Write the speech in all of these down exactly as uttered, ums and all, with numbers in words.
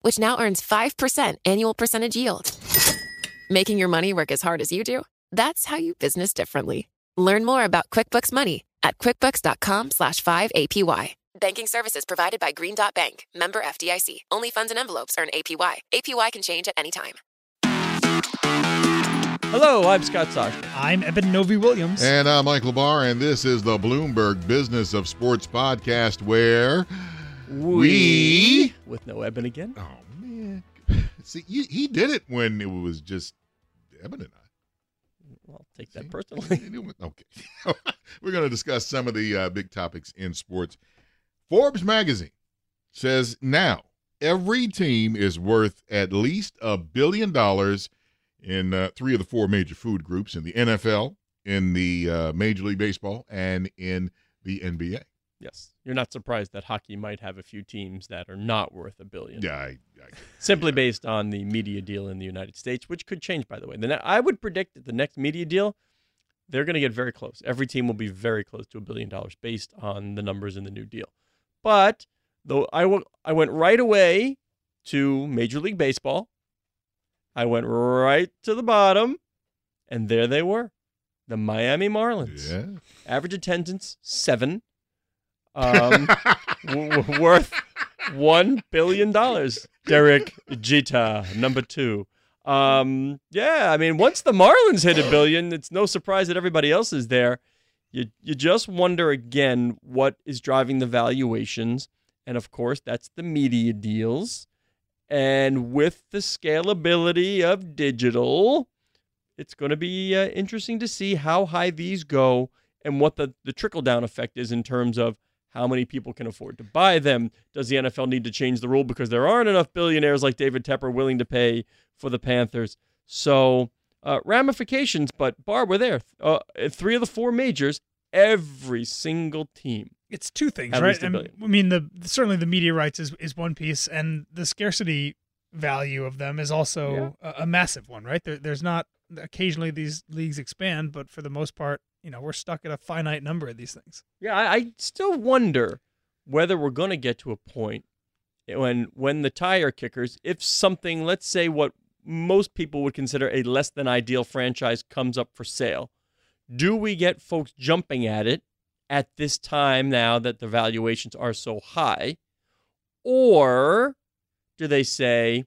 which now earns five percent annual percentage yield. Making your money work as hard as you do? That's how you business differently. Learn more about QuickBooks Money at quickbooks.com slash 5APY. Banking services provided by Green Dot Bank. Member F D I C. Only funds and envelopes earn A P Y. A P Y can change at any time. Hello, I'm Scott Sock. I'm Eben Novy-Williams. And I'm Mike LaBar, and this is the Bloomberg Business of Sports podcast where we... we with no Eben again. Oh, man. See, you, he did it when it was just Eben and I. Well, I'll take that See? personally. Okay. We're going to discuss some of the uh, big topics in sports. Forbes magazine says now every team is worth at least a billion dollars in uh, three of the four major food groups, in the N F L, in the uh, Major League Baseball, and in the N B A. Yes. You're not surprised that hockey might have a few teams that are not worth a billion. Yeah, I, I, Simply yeah. based on the media deal in the United States, which could change, by the way. The, I would predict that the next media deal, they're going to get very close. Every team will be very close to a billion dollars based on the numbers in the new deal. But though I, w- I went right away to Major League Baseball, I went right to the bottom, and there they were, the Miami Marlins. Yeah. Average attendance, seven, um, w- worth one billion dollars. Derek Jeter, number two. Um, yeah, I mean, once the Marlins hit a billion, it's no surprise that everybody else is there. You, you just wonder, again, what is driving the valuations. And, of course, that's the media deals. And with the scalability of digital, it's going to be uh, interesting to see how high these go and what the, the trickle-down effect is in terms of how many people can afford to buy them. Does the N F L need to change the rule because there aren't enough billionaires like David Tepper willing to pay for the Panthers? So uh, ramifications, but Barb, we're there. Uh, three of the four majors, every single team. It's two things, right? I mean, the certainly the media rights is, is one piece, and the scarcity value of them is also yeah. a, a massive one, right? There, there's not occasionally these leagues expand, but for the most part, you know, we're stuck at a finite number of these things. Yeah, I, I still wonder whether we're going to get to a point when when the tire kickers, if something, let's say, what most people would consider a less than ideal franchise comes up for sale, do we get folks jumping at it at this time now that the valuations are so high? Or do they say,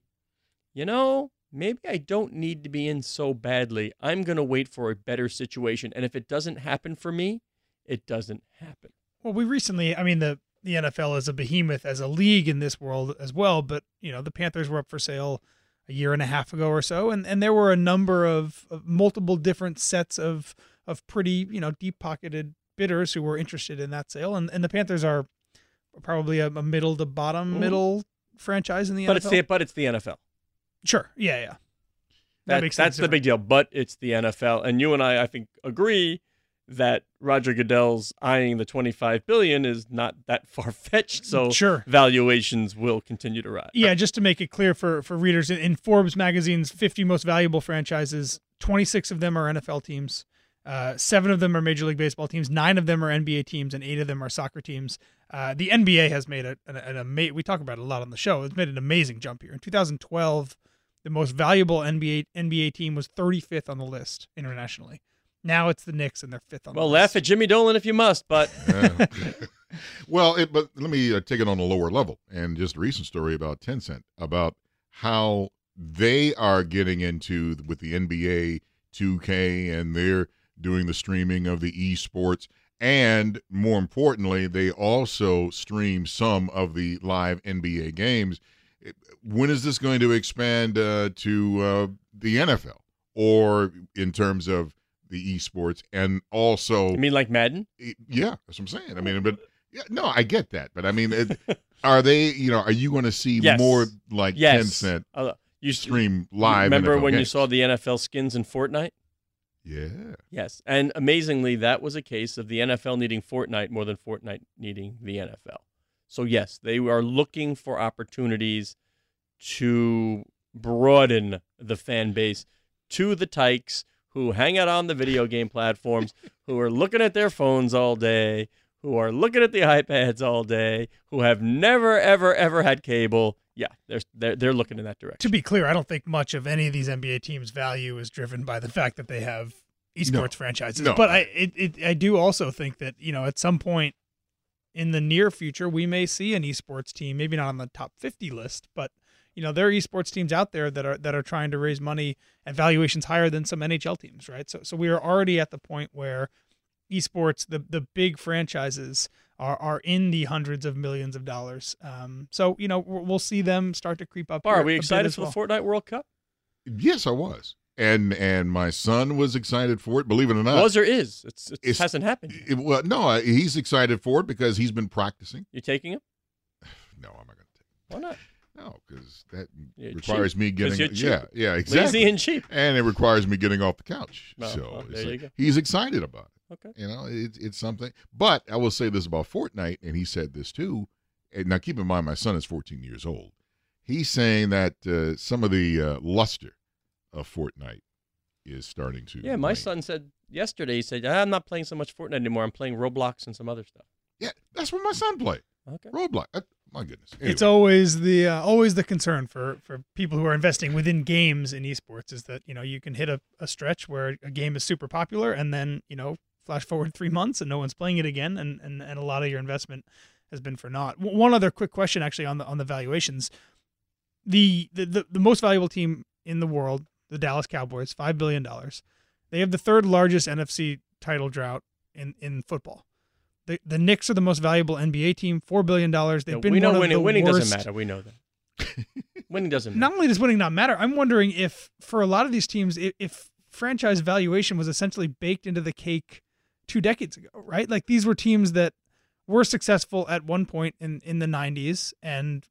you know, maybe I don't need to be in so badly. I'm going to wait for a better situation. And if it doesn't happen for me, it doesn't happen. Well, we recently, I mean, the, the N F L is a behemoth as a league in this world as well. But, you know, the Panthers were up for sale a year and a half ago or so. And, and there were a number of, of multiple different sets of, of pretty, you know, deep-pocketed bidders who were interested in that sale, and, and the Panthers are probably a, a middle to bottom middle Ooh. franchise in the but N F L. It's the, but it's the N F L. Sure, yeah, yeah. That, that makes sense. That's the big deal, but it's the N F L, and you and I, I think, agree that Roger Goodell's eyeing the twenty-five billion dollars is not that far-fetched, so sure. valuations will continue to rise. Yeah, just to make it clear for, for readers, in, in Forbes magazine's fifty most valuable franchises, twenty-six of them are N F L teams. Uh, seven of them are Major League Baseball teams, nine of them are N B A teams, and eight of them are soccer teams. Uh, the N B A has made a, an, an ama- we talk about it a lot on the show, it's made an amazing jump here. In twenty twelve, the most valuable N B A N B A team was thirty-fifth on the list internationally. Now it's the Knicks, and they're fifth on well, the list. Well, laugh at Jimmy Dolan if you must, but... well, it, but let me uh, take it on a lower level, and just a recent story about Tencent, about how they are getting into with the N B A two K, and they're doing the streaming of the esports. And more importantly, they also stream some of the live N B A games. When is this going to expand uh, to uh, the N F L, or in terms of the esports? And also, you mean like Madden? Yeah, that's what I'm saying. I mean, but yeah, no, I get that. But I mean, it, are they? You know, are you going to see yes. more like yes. Tencent uh, you stream live? Remember N F L when games? You saw the N F L skins in Fortnite? Yeah. Yes, and amazingly, that was a case of the N F L needing Fortnite more than Fortnite needing the N F L. So, yes, they are looking for opportunities to broaden the fan base to the tykes who hang out on the video game platforms, who are looking at their phones all day, who are looking at the iPads all day, who have never, ever, ever had cable. Yeah, they're, they're, they're looking in that direction. To be clear, I don't think much of any of these N B A teams' value is driven by the fact that they have esports no. franchises. No. But I, it, it, I do also think that, you know, at some point, in the near future, we may see an esports team, maybe not on the top fifty list, but you know there are esports teams out there that are that are trying to raise money at valuations higher than some N H L teams, right? So, so we are already at the point where esports, the the big franchises, are are in the hundreds of millions of dollars. Um, so you know we'll see them start to creep up. Are we excited for well. the Fortnite World Cup? Yes, I was. And and my son was excited for it, believe it or not. Was or is? It's, it's, it's, it hasn't happened. It, well, no, I, he's excited for it because he's been practicing. You're taking him? No, I'm not going to take him. Why not? No, because that you're requires cheap. me getting. You're cheap. Yeah, yeah, exactly. Lazy and cheap. And it requires me getting off the couch. Oh, so oh, there you like, go. He's excited about it. Okay. You know, it, it's something. But I will say this about Fortnite, and he said this too. And now keep in mind, my son is fourteen years old. He's saying that uh, some of the uh, luster of Fortnite is starting to yeah my play. son said yesterday, he said, I'm not playing so much Fortnite anymore, I'm playing Roblox and some other stuff. Yeah, that's what my son played. Okay. Roblox. Uh, my goodness. Anyway. It's always the uh, always the concern for for people who are investing within games in esports is that, you know, you can hit a, a stretch where a game is super popular, and then, you know, flash forward three months and no one's playing it again, and and, and a lot of your investment has been for naught. W- one other quick question actually on the on the valuations. The the the, the most valuable team in the world, the Dallas Cowboys, five billion dollars. They have the third largest N F C title drought in, in football. The the Knicks are the most valuable N B A team, four billion dollars. They've no, been we know one winning, of the winning worst. Doesn't matter. We know that. Winning doesn't matter. Not only does winning not matter, I'm wondering if, for a lot of these teams, if, if franchise valuation was essentially baked into the cake two decades ago, right? Like, these were teams that were successful at one point in, in the nineties and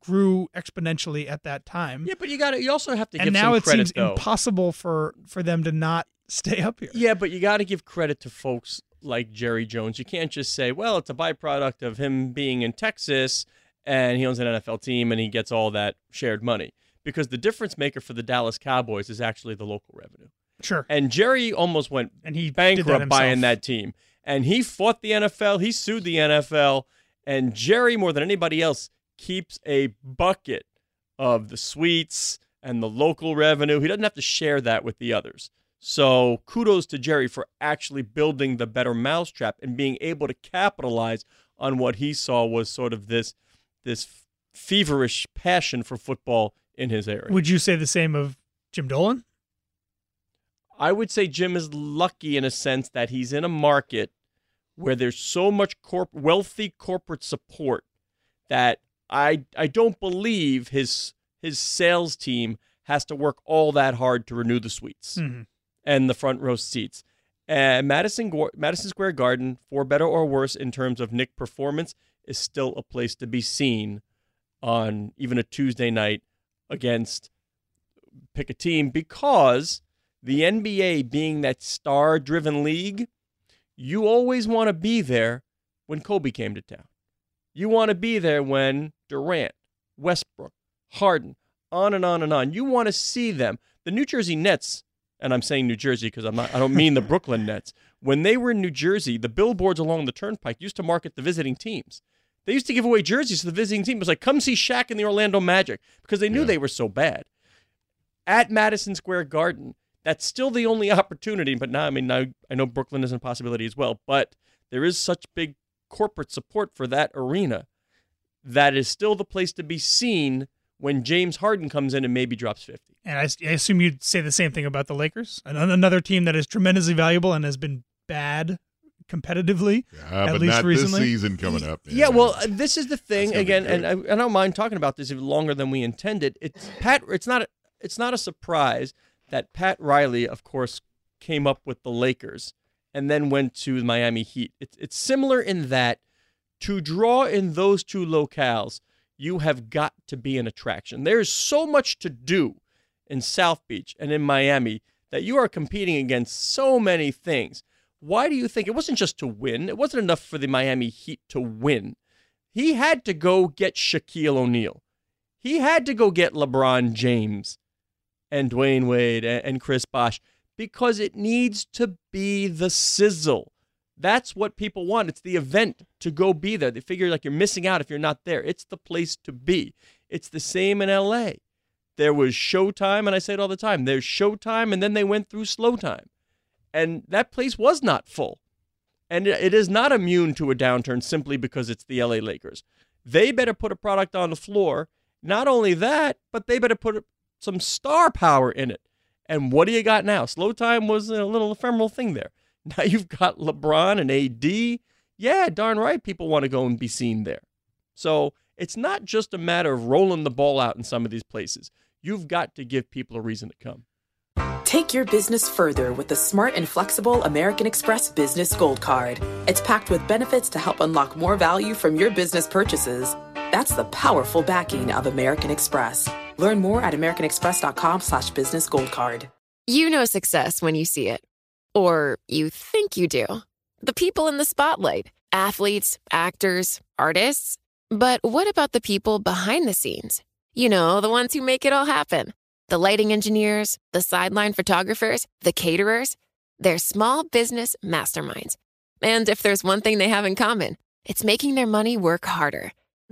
grew exponentially at that time. Yeah, but you got to, you also have to give some credit, though. And now it seems impossible for, for them to not stay up here. Yeah, but you got to give credit to folks like Jerry Jones. You can't just say, well, it's a byproduct of him being in Texas and he owns an N F L team and he gets all that shared money. Because the difference maker for the Dallas Cowboys is actually the local revenue. Sure. And Jerry almost went and he bankrupt that buying that team. And he fought the N F L. He sued the N F L. And Jerry, more than anybody else, keeps a bucket of the sweets and the local revenue. He doesn't have to share that with the others. So kudos to Jerry for actually building the better mousetrap and being able to capitalize on what he saw was sort of this this feverish passion for football in his area. Would you say the same of Jim Dolan? I would say Jim is lucky in a sense that he's in a market where there's so much corp- wealthy corporate support that I I don't believe his his sales team has to work all that hard to renew the suites mm-hmm. and the front row seats. And Madison Madison Square Garden, for better or worse in terms of Knick performance, is still a place to be seen on even a Tuesday night against pick a team, because the N B A being that star-driven league, you always want to be there when Kobe came to town. You want to be there when Durant, Westbrook, Harden, on and on and on. You want to see them. The New Jersey Nets, and I'm saying New Jersey because I'm not, I don't mean the Brooklyn Nets. When they were in New Jersey, the billboards along the turnpike used to market the visiting teams. They used to give away jerseys to the visiting team. It was like, come see Shaq and the Orlando Magic, because they knew yeah. they were so bad. At Madison Square Garden, that's still the only opportunity. But now, I mean, now I know Brooklyn is a possibility as well, but there is such big corporate support for that arena that is still the place to be seen when James Harden comes in and maybe drops fifty. And I, I assume you'd say the same thing about the Lakers, and another team that is tremendously valuable and has been bad competitively, yeah, at but least not recently. This season coming up. Yeah, yeah, well, this is the thing again, and I, I don't mind talking about this longer than we intended. It's Pat. It's not. A, it's not a surprise that Pat Riley, of course, came up with the Lakers and then went to the Miami Heat. It's it's similar in that to draw in those two locales, you have got to be an attraction. There's so much to do in South Beach and in Miami that you are competing against so many things. Why do you think it wasn't just to win? It wasn't enough for the Miami Heat to win. He had to go get Shaquille O'Neal. He had to go get LeBron James and Dwayne Wade and Chris Bosh because it needs to be the sizzle. That's what people want. It's the event to go be there. They figure like you're missing out if you're not there. It's the place to be. It's the same in L A. There was Showtime, and I say it all the time. There's Showtime, and then they went through Slow Time. And that place was not full. And it is not immune to a downturn simply because it's the L A Lakers. They better put a product on the floor. Not only that, but they better put some star power in it. And what do you got now? Slow Time was a little ephemeral thing there. Now you've got LeBron and A D. Yeah, darn right people want to go and be seen there. So it's not just a matter of rolling the ball out in some of these places. You've got to give people a reason to come. Take your business further with the smart and flexible American Express Business Gold Card. It's packed with benefits to help unlock more value from your business purchases. That's the powerful backing of American Express. Learn more at americanexpress.com slash business gold card. You know success when you see it. Or you think you do. The people in the spotlight, athletes, actors, artists. But what about the people behind the scenes? You know, the ones who make it all happen. The lighting engineers, the sideline photographers, the caterers, they're small business masterminds. And if there's one thing they have in common, it's making their money work harder.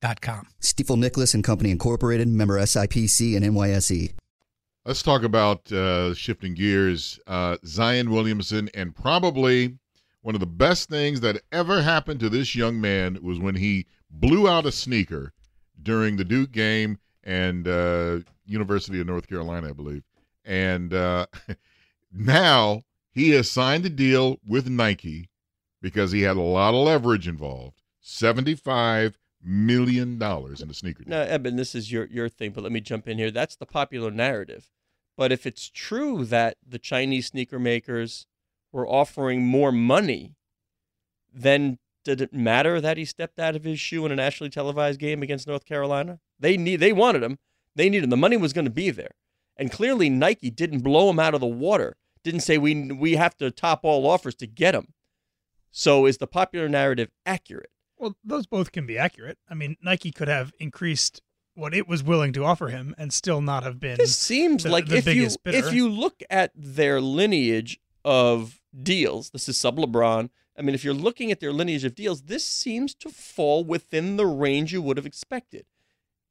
dot com. Stifel Nicholas and Company Incorporated, member S I P C and N Y S E. Let's talk about uh, shifting gears. Uh, Zion Williamson, and probably one of the best things that ever happened to this young man was when he blew out a sneaker during the Duke game and uh, University of North Carolina, I believe. And uh, now he has signed a deal with Nike because he had a lot of leverage involved, seventy-five million dollars in a sneaker deal. Now, Eben, this is your, your thing, but let me jump in here. That's the popular narrative. But if it's true that the Chinese sneaker makers were offering more money, then did it matter that he stepped out of his shoe in a nationally televised game against North Carolina? They need, they wanted him. They needed him. The money was going to be there. And clearly Nike didn't blow him out of the water, didn't say we we have to top all offers to get him. So is the popular narrative accurate? Well, those both can be accurate. I mean, Nike could have increased what it was willing to offer him and still not have been This seems the, like the if biggest you, bidder. If you look at their lineage of deals, this is sub-LeBron. I mean, if you're looking at their lineage of deals, this seems to fall within the range you would have expected.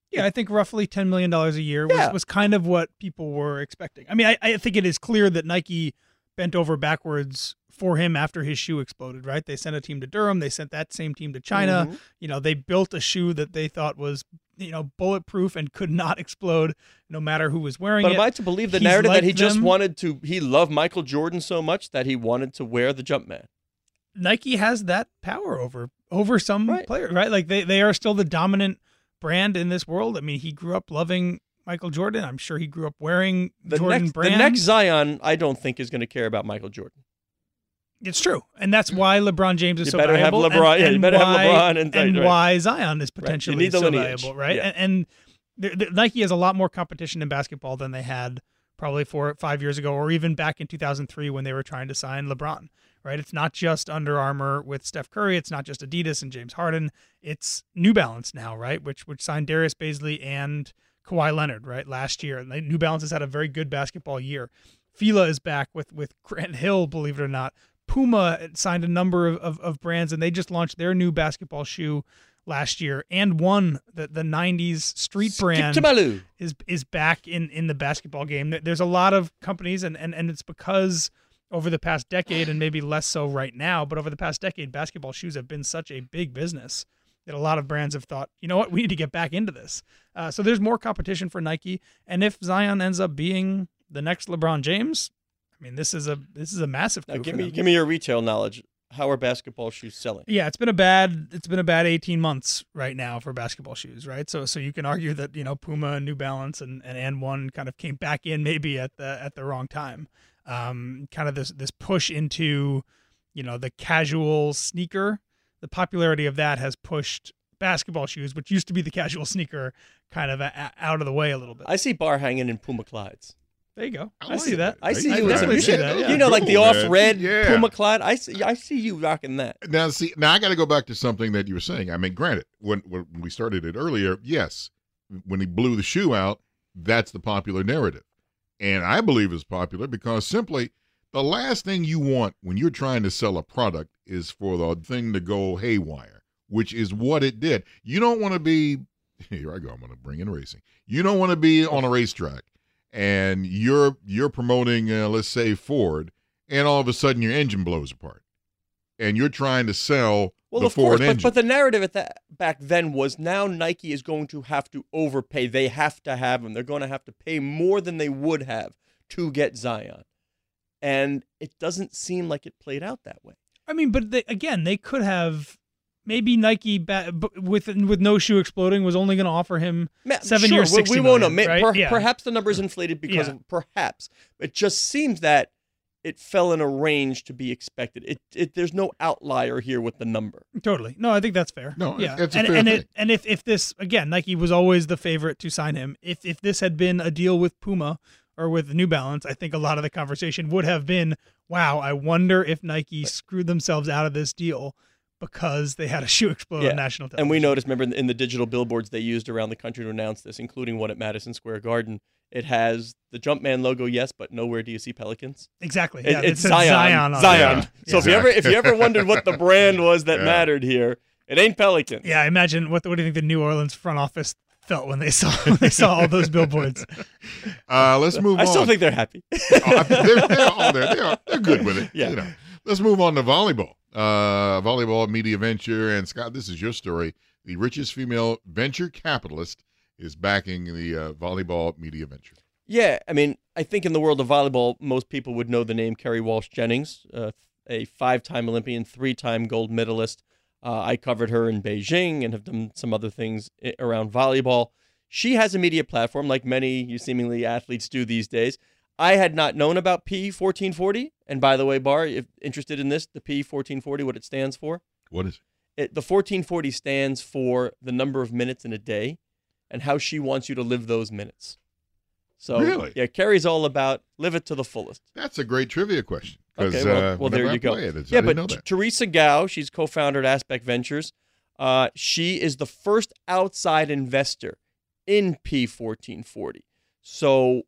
Yeah, I think roughly ten million dollars a year was, yeah. was kind of what people were expecting. I mean, I, I think it is clear that Nike bent over backwards for him after his shoe exploded, right? They sent a team to Durham. They sent that same team to China. Mm-hmm. You know, they built a shoe that they thought was, you know, bulletproof and could not explode no matter who was wearing but it. But am I to believe the He's narrative that he them. just wanted to, he loved Michael Jordan so much that he wanted to wear the Jumpman? Nike has that power over over some right. players, right? Like they, they are still the dominant brand in this world. I mean, he grew up loving Michael Jordan. I'm sure he grew up wearing the Jordan next, brand. The next Zion, I don't think, is going to care about Michael Jordan. It's true, and that's why LeBron James is you so valuable. Have LeBron, and, and you better why, have LeBron, and, and right. why Zion is potentially right. so lineage. valuable, right? Yeah. And, and the, the, Nike has a lot more competition in basketball than they had probably four, five years ago, or even back in two thousand three when they were trying to sign LeBron, right? It's not just Under Armour with Steph Curry. It's not just Adidas and James Harden. It's New Balance now, right? Which which signed Darius Bazley and Kawhi Leonard, right? Last year, and New Balance has had a very good basketball year. Fila is back with with Grant Hill, believe it or not. Puma signed a number of, of, of brands, and they just launched their new basketball shoe last year and won the, the nineties street brand is is back in, in the basketball game. There's a lot of companies, and, and, and it's because over the past decade, and maybe less so right now, but over the past decade, basketball shoes have been such a big business that a lot of brands have thought, you know what, we need to get back into this. Uh, so there's more competition for Nike, and if Zion ends up being the next LeBron James, I mean, this is a this is a massive coup. Now, give me them. give me your retail knowledge. How are basketball shoes selling? Yeah, it's been a bad it's been a bad eighteen months right now for basketball shoes, right? So so you can argue that, you know, Puma and New Balance and and and one kind of came back in maybe at the at the wrong time. Um, kind of this this push into, you know, the casual sneaker. The popularity of that has pushed basketball shoes, which used to be the casual sneaker, kind of a, a, out of the way a little bit. I see Bar hanging in Puma Clydes. There you go. I, I see that. I see I you. Definitely see that. Yeah. You know, like the off-red yeah. Puma Clyde. I see. I see you rocking that. Now, see. Now, I got to go back to something that you were saying. I mean, granted, when, when we started it earlier, yes, when he blew the shoe out, that's the popular narrative, and I believe it's popular because simply the last thing you want when you're trying to sell a product is for the thing to go haywire, which is what it did. You don't want to be. Here I go. I'm going to bring in racing. You don't want to be on a racetrack. And you're you're promoting, uh, let's say, Ford, and all of a sudden your engine blows apart, and you're trying to sell well, the of Ford course, engine. But, but the narrative at that back then was now Nike is going to have to overpay. They have to have him. They're going to have to pay more than they would have to get Zion, and it doesn't seem like it played out that way. I mean, but they, again, they could have. Maybe Nike, with with no shoe exploding, was only going to offer him seven sure, years. Sure, we won't know. Right? Per, yeah. Perhaps the number's inflated because yeah. of perhaps. It just seems that it fell in a range to be expected. It, it there's no outlier here with the number. Totally. No, I think that's fair. No, yeah, it's, it's and, a fair and, it, and if if this again, Nike was always the favorite to sign him. If if this had been a deal with Puma or with New Balance, I think a lot of the conversation would have been, "Wow, I wonder if Nike right. screwed themselves out of this deal." Because they had a shoe explode yeah. on national television. And we noticed, remember, in the, in the digital billboards they used around the country to announce this, including one at Madison Square Garden, it has the Jumpman logo, yes, but nowhere do you see Pelicans. Exactly. It, yeah, it's it Zion. Zion. On Zion. It. Yeah. So yeah. if you ever if you ever wondered what the brand was that yeah. mattered here, it ain't Pelicans. Yeah, I imagine, what, what do you think the New Orleans front office felt when they saw when they saw all those billboards? Uh, let's move I on. I still think they're happy. oh, I, they're, they're all there. They are, they're good with it. Yeah. You know. Let's move on to volleyball. Uh, volleyball media venture, and Scott, this is your story. The richest female venture capitalist is backing the uh, volleyball media venture. Yeah, I mean, I think in the world of volleyball, most people would know the name Kerri Walsh Jennings, uh, a five-time Olympian, three-time gold medalist. Uh, I covered her in Beijing and have done some other things around volleyball. She has a media platform like many you seemingly athletes do these days. I had not known about P fourteen forty. And by the way, Bar, if interested in this, the P fourteen forty, what it stands for? What is it? It the fourteen forty stands for the number of minutes in a day and how she wants you to live those minutes. So, really? Yeah, Kerri's all about live it to the fullest. That's a great trivia question. Okay, well, uh, well there you I go. It, so yeah, but Theresia Gouw, she's co-founder at Aspect Ventures. Uh, she is the first outside investor in P fourteen forty. So,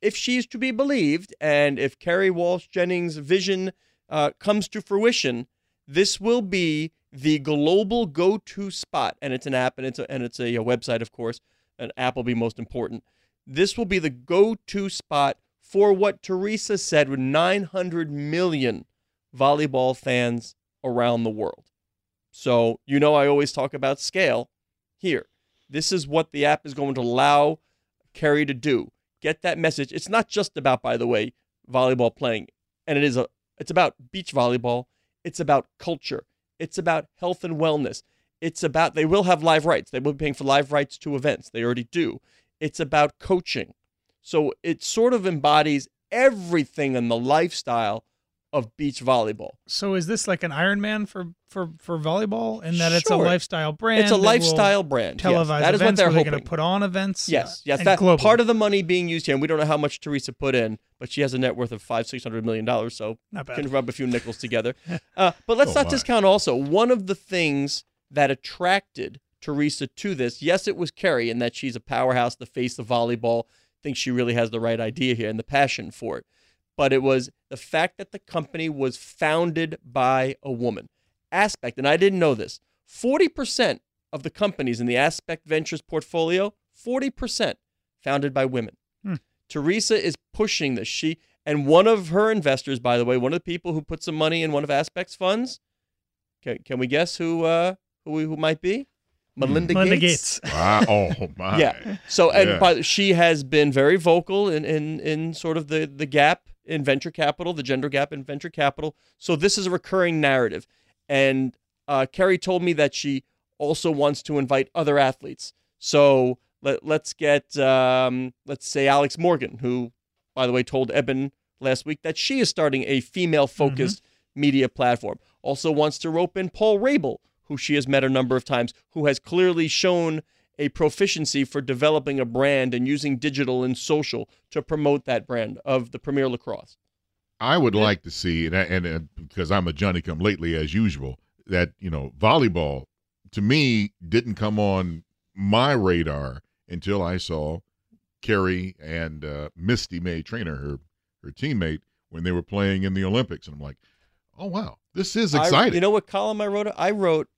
if she's to be believed, and if Kerri Walsh Jennings' vision uh, comes to fruition, this will be the global go-to spot. And it's an app, and it's a, and it's a, a website, of course. An app will be most important. This will be the go-to spot for what Theresia said with nine hundred million volleyball fans around the world. So, you know, I always talk about scale here. This is what the app is going to allow Kerri to do. Get that message. It's not just about, by the way, volleyball playing. And it is a, it's about beach volleyball. It's about culture. It's about health and wellness. It's about, they will have live rights. They will be paying for live rights to events. They already do. It's about coaching. So it sort of embodies everything in the lifestyle of beach volleyball. So is this like an Ironman for for for volleyball, and that sure. it's a lifestyle brand? It's a lifestyle brand. Televised yes. That is events. What they're hoping to put on events. Yes, yes. Uh, that global. Part of the money being used here, and we don't know how much Theresia put in, but she has a net worth of five six hundred million dollars. So not bad. Can rub a few nickels together. Uh, but let's oh, not my. discount also one of the things that attracted Theresia to this. Yes, it was Kerri, and that she's a powerhouse, the face of volleyball. I think she really has the right idea here and the passion for it. But it was the fact that the company was founded by a woman. Aspect, and I didn't know this, forty percent of the companies in the Aspect Ventures portfolio, forty percent founded by women. Hmm. Theresia is pushing this. She, and one of her investors, by the way, one of the people who put some money in one of Aspect's funds, can, can we guess who, uh, who who might be? Melinda, Melinda Gates. Gates. Wow. Oh, my. Yeah. So, and yeah. By, she has been very vocal in, in, in sort of the, the gap in venture capital, the gender gap in venture capital. So this is a recurring narrative. And uh, Kerri told me that she also wants to invite other athletes. So let, let's get, um, let's say, Alex Morgan, who, by the way, told Eben last week that she is starting a female-focused mm-hmm. media platform. Also wants to rope in Paul Rabel, who she has met a number of times, who has clearly shown a proficiency for developing a brand and using digital and social to promote that brand of the Premier Lacrosse. I would and, like to see, and, and, and because I'm a Johnny-come-lately as usual, that, you know, volleyball, to me, didn't come on my radar until I saw Kerri and uh, Misty May Trainer, her, her teammate, when they were playing in the Olympics. And I'm like, oh, wow, this is exciting. I, you know what column I wrote? I wrote,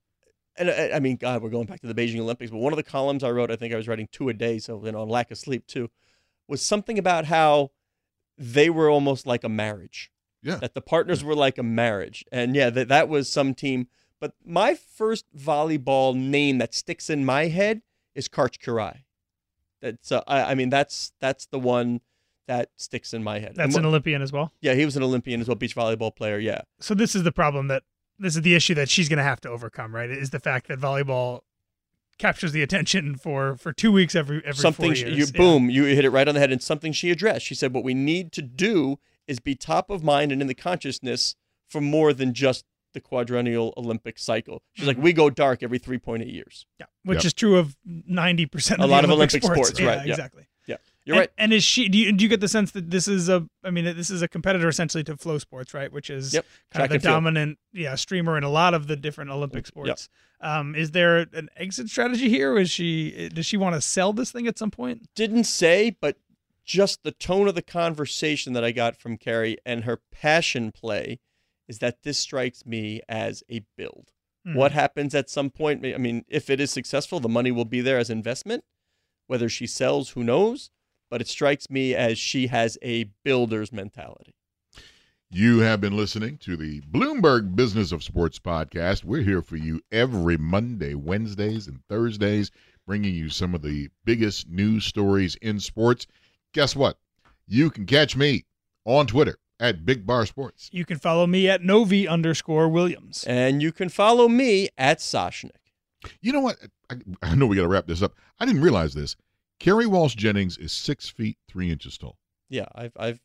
and I, I mean, God, we're going back to the Beijing Olympics, but one of the columns I wrote, I think I was writing two a day, so you know, on lack of sleep too, was something about how they were almost like a marriage. Yeah. That the partners yeah. were like a marriage. And yeah, that, that was some team. But my first volleyball name that sticks in my head is Karch Kurai. That's, uh, I, I mean, that's that's the one that sticks in my head. That's an Olympian as well? Yeah, he was an Olympian as well, beach volleyball player, yeah. So this is the problem that, this is the issue that she's going to have to overcome, right? Is the fact that volleyball captures the attention for, for two weeks every, every something four years. You, yeah. Boom, you hit it right on the head, and something she addressed. She said, what we need to do is be top of mind and in the consciousness for more than just the quadrennial Olympic cycle. She's like, we go dark every three point eight years. Yeah, which yep. is true of ninety percent of a lot Olympic of Olympic sports. sports yeah, right, yeah. exactly. You're and, right. And is she? Do you, do you get the sense that this is a? I mean, this is a competitor essentially to Flow Sports, right? Which is yep. kind Track of the dominant, field. yeah, streamer in a lot of the different Olympic sports. Yep. Um, is there an exit strategy here? Is she? Does she want to sell this thing at some point? Didn't say, but just the tone of the conversation that I got from Kerri and her passion play is that this strikes me as a build. Mm-hmm. What happens at some point? I mean, if it is successful, the money will be there as investment. Whether she sells, who knows? But it strikes me as she has a builder's mentality. You have been listening to the Bloomberg Business of Sports podcast. We're here for you every Monday, Wednesdays, and Thursdays, bringing you some of the biggest news stories in sports. Guess what? You can catch me on Twitter at Big Bar Sports. You can follow me at Novi underscore Williams. And you can follow me at Soshnik. You know what? I, I know we got to wrap this up. I didn't realize this. Kerri Walsh Jennings is six feet three inches tall. Yeah, I've I've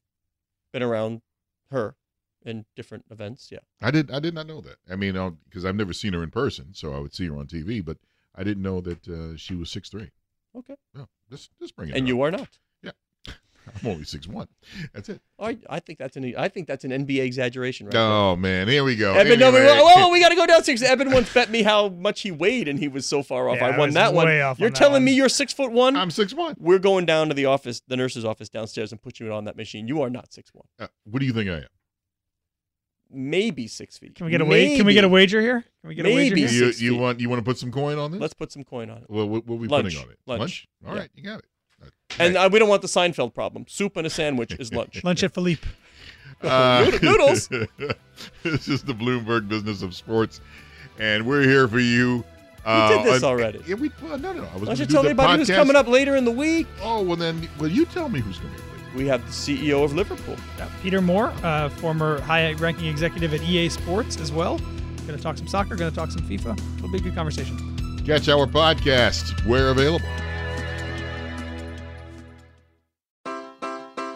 been around her in different events. Yeah, I did I did not know that. I mean, because I've never seen her in person, so I would see her on T V, but I didn't know that uh, she was six three. Okay. No, just just bring it. And up. You are not. Yeah, I'm only six one. That's it. I I think that's an I think that's an N B A exaggeration, right? Oh now. Man, here we go. Eben, anyway. no, we, oh, we got to go down six. Eben once bet me how much he weighed, and he was so far off. Yeah, I won I that one. Off you're on telling one. me you're six foot one. I'm six one. We're going down to the office, the nurse's office downstairs, and put you on that machine. You are not six one. Uh, what do you think I am? Maybe six feet. Can we get a wager? Can we get a wager here? Can we get Maybe a wager? Here? You you want you want to put some coin on this? Let's put some coin on it. Well, what, what are we Lunch. putting on it? Lunch. Lunch? All yeah. right, you got it. And uh, we don't want the Seinfeld problem. Soup and a sandwich is lunch. Lunch at Philippe. Uh, Noodles. This is the Bloomberg Business of Sports, and we're here for you. Uh, we did this already. Yeah, we, well, no, no, no. I was Why don't you do tell anybody who's coming up later in the week? Oh, well, then well, you tell me who's going to be later. We have the C E O of Liverpool. Yeah, Peter Moore, uh, former high-ranking executive at E A Sports as well. Going to talk some soccer, going to talk some FIFA. It'll be a good conversation. Catch our podcast where available.